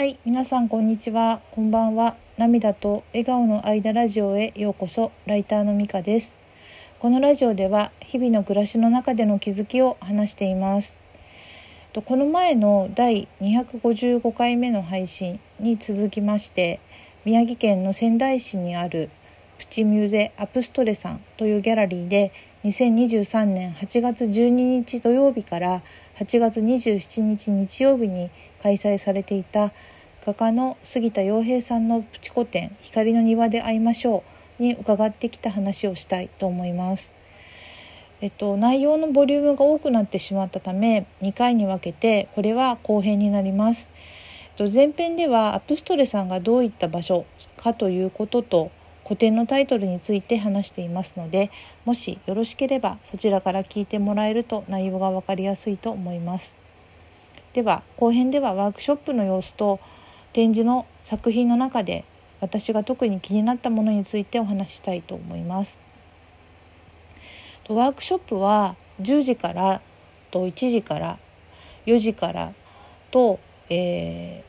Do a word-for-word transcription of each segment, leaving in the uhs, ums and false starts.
はい、皆さんこんにちは、こんばんは。涙と笑顔の間ラジオへようこそ。ライターのミカです。このラジオでは日々の暮らしの中での気づきを話しています。この前のだいにひゃくごじゅうごかいめの配信に続きまして、宮城県の仙台市にあるプチミューゼアプストレさんというギャラリーでにせんにじゅうさんねんはちがつじゅうににち土曜日からはちがつにじゅうしちにち日曜日に開催されていた画家の杉田陽平さんのプチ個展「光の庭で会いましょう」に伺ってきた話をしたいと思います。えっと、内容のボリュームが多くなってしまったためにかいに分けてこれは後編になります。えっと、前編ではアプストレさんがどういった場所かということと個展のタイトルについて話していますので、もしよろしければそちらから聞いてもらえると内容が分かりやすいと思います。では後編ではワークショップの様子と展示の作品の中で私が特に気になったものについてお話ししたいと思います。ワークショップはじゅうじからといちじからよじからと、え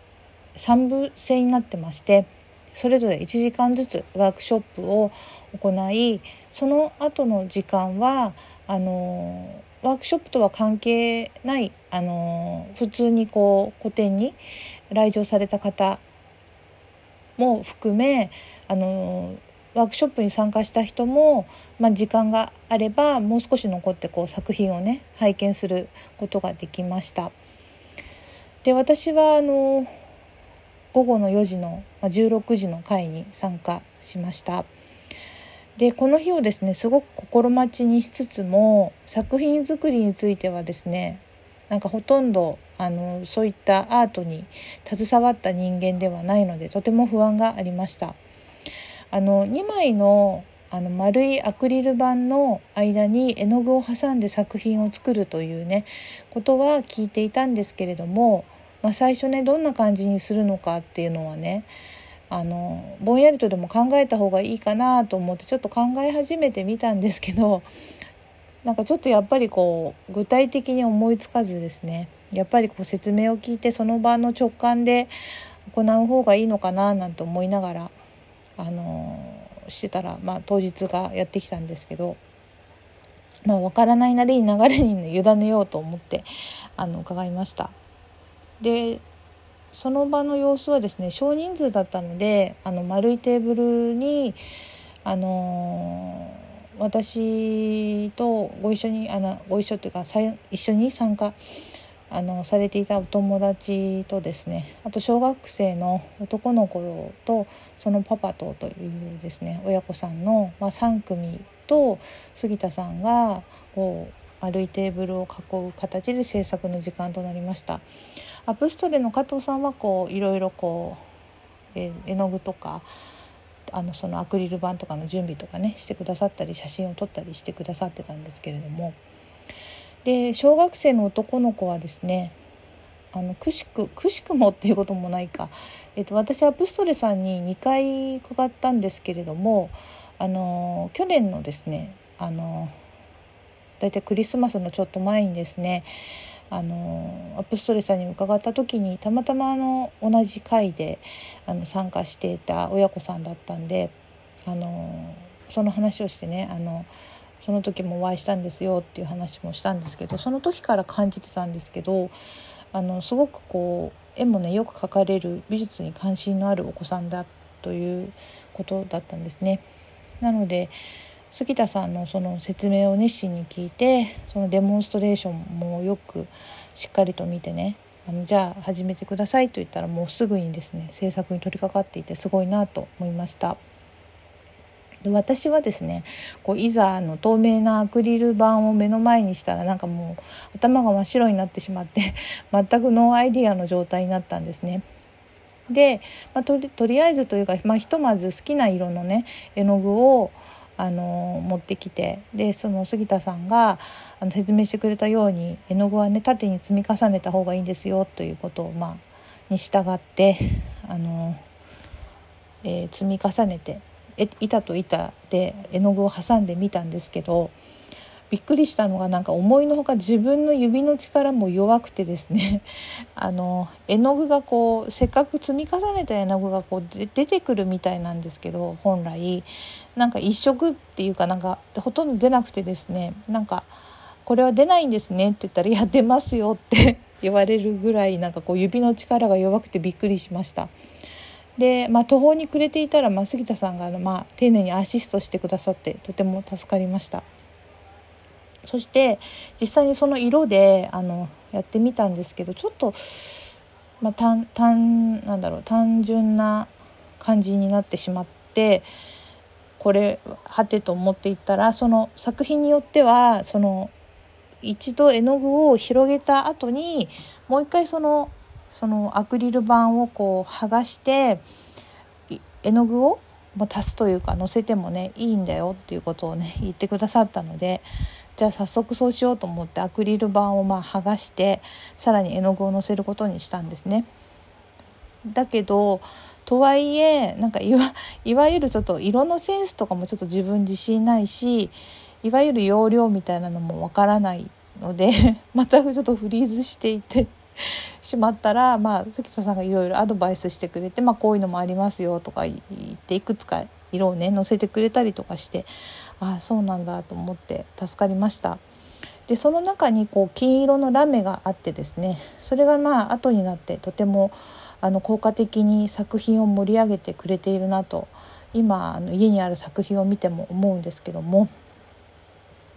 ー、さん部制になってまして、それぞれいちじかんずつワークショップを行い、その後の時間はあのワークショップとは関係ないあの普通にこう個展に来場された方も含めあのワークショップに参加した人も、まあ、時間があればもう少し残ってこう作品をね拝見することができました。で私はあの午後のよじのじゅうろくじの会に参加しました。で、この日をですね、すごく心待ちにしつつも、作品作りについてはですね、なんかほとんどあのそういったアートに携わった人間ではないので、とても不安がありました。あのにまいの、あの丸いアクリル板の間に絵の具を挟んで作品を作るというね、ことは聞いていたんですけれども、まあ、最初ねどんな感じにするのかっていうのはねあのぼんやりとでも考えた方がいいかなと思ってちょっと考え始めてみたんですけど、なんかちょっとやっぱりこう具体的に思いつかずですね、やっぱりこう説明を聞いてその場の直感で行う方がいいのかななんて思いながらあのしてたら、まあ、当日がやってきたんですけど、まあ、分からないなりに流れに、ね、委ねようと思ってあの伺いました。でその場の様子はですね少人数だったのであの丸いテーブルにあのー、私とご一緒にあのご一緒というか一緒に参加あのされていたお友達とですね、あと小学生の男の子とそのパパとというですね親子さんの、まあ、さん組と杉田さんがこう丸いテーブルを囲う形で制作の時間となりました。アプストレの加藤さんはこういろいろこう絵の具とかあのそのアクリル板とかの準備とかねしてくださったり写真を撮ったりしてくださってたんですけれども、で小学生の男の子はですねあのくしくくしくもっていうこともないか、えっと、私アプストレさんににかい伺ったんですけれども、あの去年のですねあのだいたいクリスマスのちょっと前にですねあのアップストレさんに伺った時にたまたまあの同じ会であの参加していた親子さんだったんであのその話をしてねあのその時もお会いしたんですよっていう話もしたんですけど、その時から感じてたんですけどあのすごくこう絵もねよく描かれる美術に関心のあるお子さんだということだったんですね。なので杉田さんのその説明を熱心に聞いてそのデモンストレーションもよくしっかりと見てねあのじゃあ始めてくださいと言ったらもうすぐにですね制作に取り掛かっていてすごいなと思いました。で私はですねこういざあの透明なアクリル板を目の前にしたらなんかもう頭が真っ白になってしまって全くノーアイディアの状態になったんですね。で、まあ、とり、とりあえずというか、まあ、ひとまず好きな色のね絵の具をあの持ってきて、でその杉田さんがあの説明してくれたように絵の具はね縦に積み重ねた方がいいんですよということを、まあ、に従ってあの、えー、積み重ねて板と板で絵の具を挟んでみたんですけど、びっくりしたのが、なんか思いのほか自分の指の力も弱くてですねあの絵の具がこうせっかく積み重ねた絵の具がこう出てくるみたいなんですけど、本来なんか一色っていうかなんかほとんど出なくてですね、なんかこれは出ないんですねって言ったら、いや出ますよって言われるぐらいなんかこう指の力が弱くてびっくりしました。で、まあ、途方に暮れていたら、まあ、杉田さんが、まあ、丁寧にアシストしてくださってとても助かりました。そして実際にその色であのやってみたんですけど、ちょっと、まあ、たんたんなんだろう単純な感じになってしまって、これはてと思っていったら、その作品によってはその一度絵の具を広げた後にもう一回そのそのアクリル板をこう剥がして絵の具を足すというか乗せてもねいいんだよっていうことをね言ってくださったので、じゃあ早速そうしようと思ってアクリル板をまあ剥がしてさらに絵の具を乗せることにしたんですね。だけどとはいえなんかいわ、いわゆるちょっと色のセンスとかもちょっと自分自信ないし、いわゆる容量みたいなのもわからないので全くちょっとフリーズしていてしまったら、まあ、杉田さんがいろいろアドバイスしてくれて、まあ、こういうのもありますよとか言っていくつか色をね載せてくれたりとかして、ああそうなんだと思って助かりました。でその中にこう金色のラメがあってですね、それがまあ後になってとてもあの効果的に作品を盛り上げてくれているなと今あの家にある作品を見ても思うんですけども、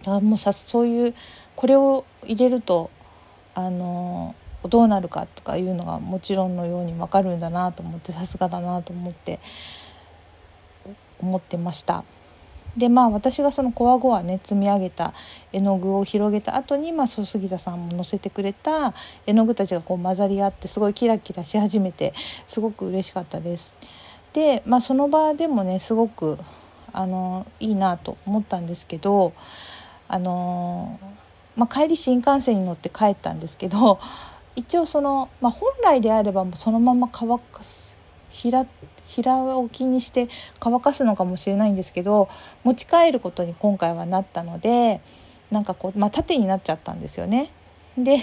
あもうさそういうこれを入れるとあのどうなるかとかいうのがもちろんのように分かるんだなと思って、さすがだなと思って思ってました。でまあ私がそのこわごわね積み上げた絵の具を広げた後に、まあ、そう杉田さんも乗せてくれた絵の具たちがこう混ざり合ってすごいキラキラし始めてすごく嬉しかったです。で、まあ、その場でもねすごくあのいいなと思ったんですけど、あの、まあ、帰り新幹線に乗って帰ったんですけど、一応その、まあ、本来であればもうそのまま乾かす 平, 平置きにして乾かすのかもしれないんですけど、持ち帰ることに今回はなったので、なんかこう、まあ、縦になっちゃったんですよね。で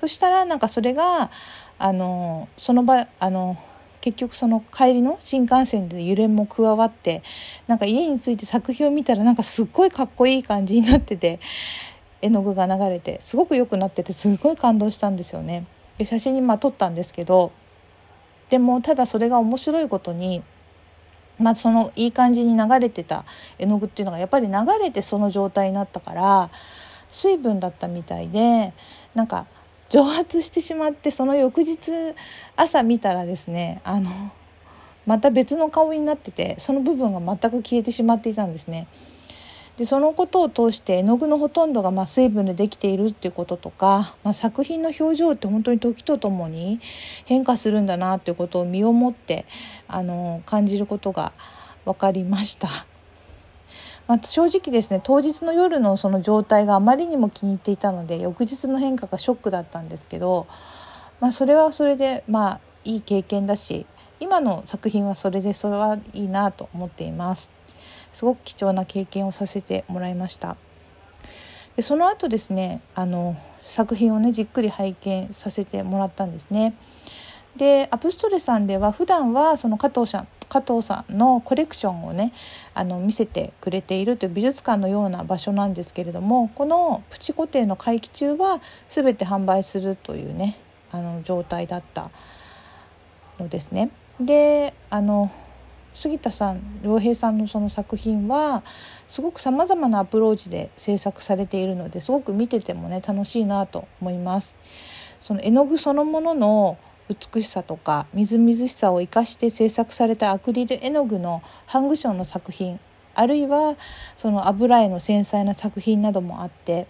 そしたらなんかそれがあのその場あの結局その帰りの新幹線で揺れも加わって、なんか家に着いて作品を見たらなんかすっごいかっこいい感じになってて、絵の具が流れてすごく良くなっててすごい感動したんですよね。で写真にまあ撮ったんですけど、でもただそれが面白いことに、まあ、そのいい感じに流れてた絵の具っていうのがやっぱり流れてその状態になったから水分だったみたいで、なんか蒸発してしまって、その翌日朝見たらですね、あのまた別の顔になってて、その部分が全く消えてしまっていたんですね。でそのことを通して絵の具のほとんどがまあ水分でできているっていうこととか、まあ、作品の表情って本当に時とともに変化するんだなっていうことを身をもってあの感じることが分かりました。まあ、正直ですね、当日の夜のその状態があまりにも気に入っていたので翌日の変化がショックだったんですけど、まあ、それはそれでまあいい経験だし、今の作品はそれでそれはいいなと思っています。すごく貴重な経験をさせてもらいました。でその後ですね、あの作品をねじっくり拝見させてもらったんですね。でアプストレさんでは普段はその加藤さん加藤さんのコレクションをねあの見せてくれているという美術館のような場所なんですけれども、このプチコ展の会期中は全て販売するというねあの状態だったのですね。であの杉田さん良平さんのその作品はすごくさまざまなアプローチで制作されているので、すごく見ててもね楽しいなと思います。その絵の具そのものの美しさとかみずみずしさを生かして制作されたアクリル絵の具のハングションの作品、あるいはその油絵の繊細な作品などもあって、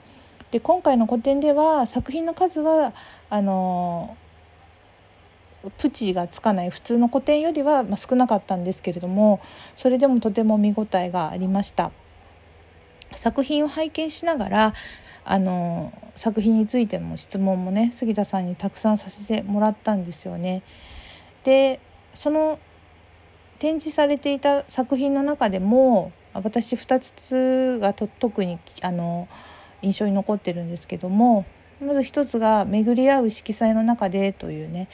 で今回の個展では作品の数はあのプチがつかない普通の個展よりは少なかったんですけれども、それでもとても見応えがありました。作品を拝見しながらあの作品についての質問もね杉田さんにたくさんさせてもらったんですよね。でその展示されていた作品の中でも私ふたつがと特にあの印象に残ってるんですけども、まず一つが巡り合う色彩の中でというね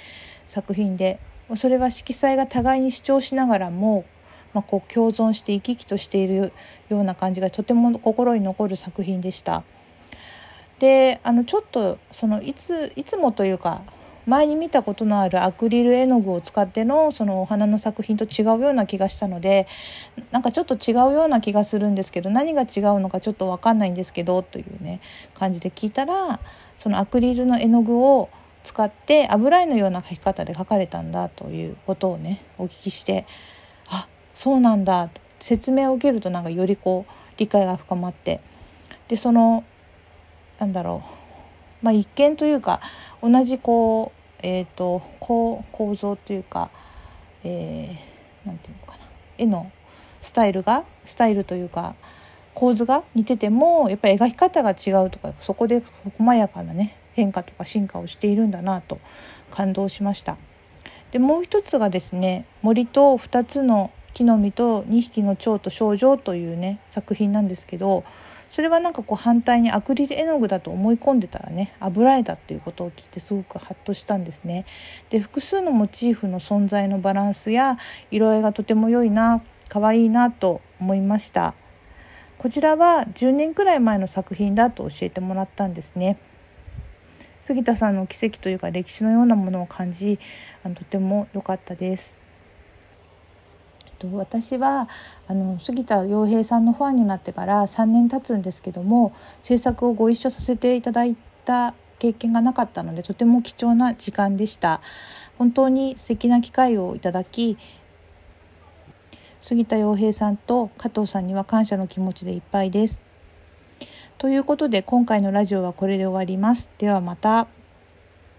作品で、それは色彩が互いに主張しながらも、まあ、こう共存して生き生きとしているような感じがとても心に残る作品でした。で、あのちょっとそのいつ、いつもというか前に見たことのあるアクリル絵の具を使ってのそのお花の作品と違うような気がしたので、なんかちょっと違うような気がするんですけど、何が違うのかちょっと分かんないんですけどというね感じで聞いたら、そのアクリルの絵の具を使って油絵のような描き方で描かれたんだということをねお聞きして、あ、そうなんだと説明を受けると、なんかよりこう理解が深まって、でそのなんだろう、まあ、一見というか同じこうえー、と構造というか、えー、なんていうのかな、絵のスタイルがスタイルというか構図が似ててもやっぱり描き方が違うとか、そこで細やかなね変化とか進化をしているんだなと感動しました。でもう一つがですね、森とふたつの木の実とにひきの蝶と少女というね作品なんですけど、それはなんかこう反対にアクリル絵の具だと思い込んでたらね油絵だっていうことを聞いてすごくハッとしたんですね。で、複数のモチーフの存在のバランスや色合いがとても良いな、可愛いなと思いました。こちらはじゅうねんくらい前の作品だと教えてもらったんですね。杉田さんの奇跡というか歴史のようなものを感じ、あのとても良かったです。私はあの杉田陽平さんのファンになってからさんねん経つんですけども、制作をご一緒させていただいた経験がなかったので、とても貴重な時間でした。本当に素敵な機会をいただき、杉田陽平さんと加藤さんには感謝の気持ちでいっぱいです。ということで、今回のラジオはこれで終わります。ではまた。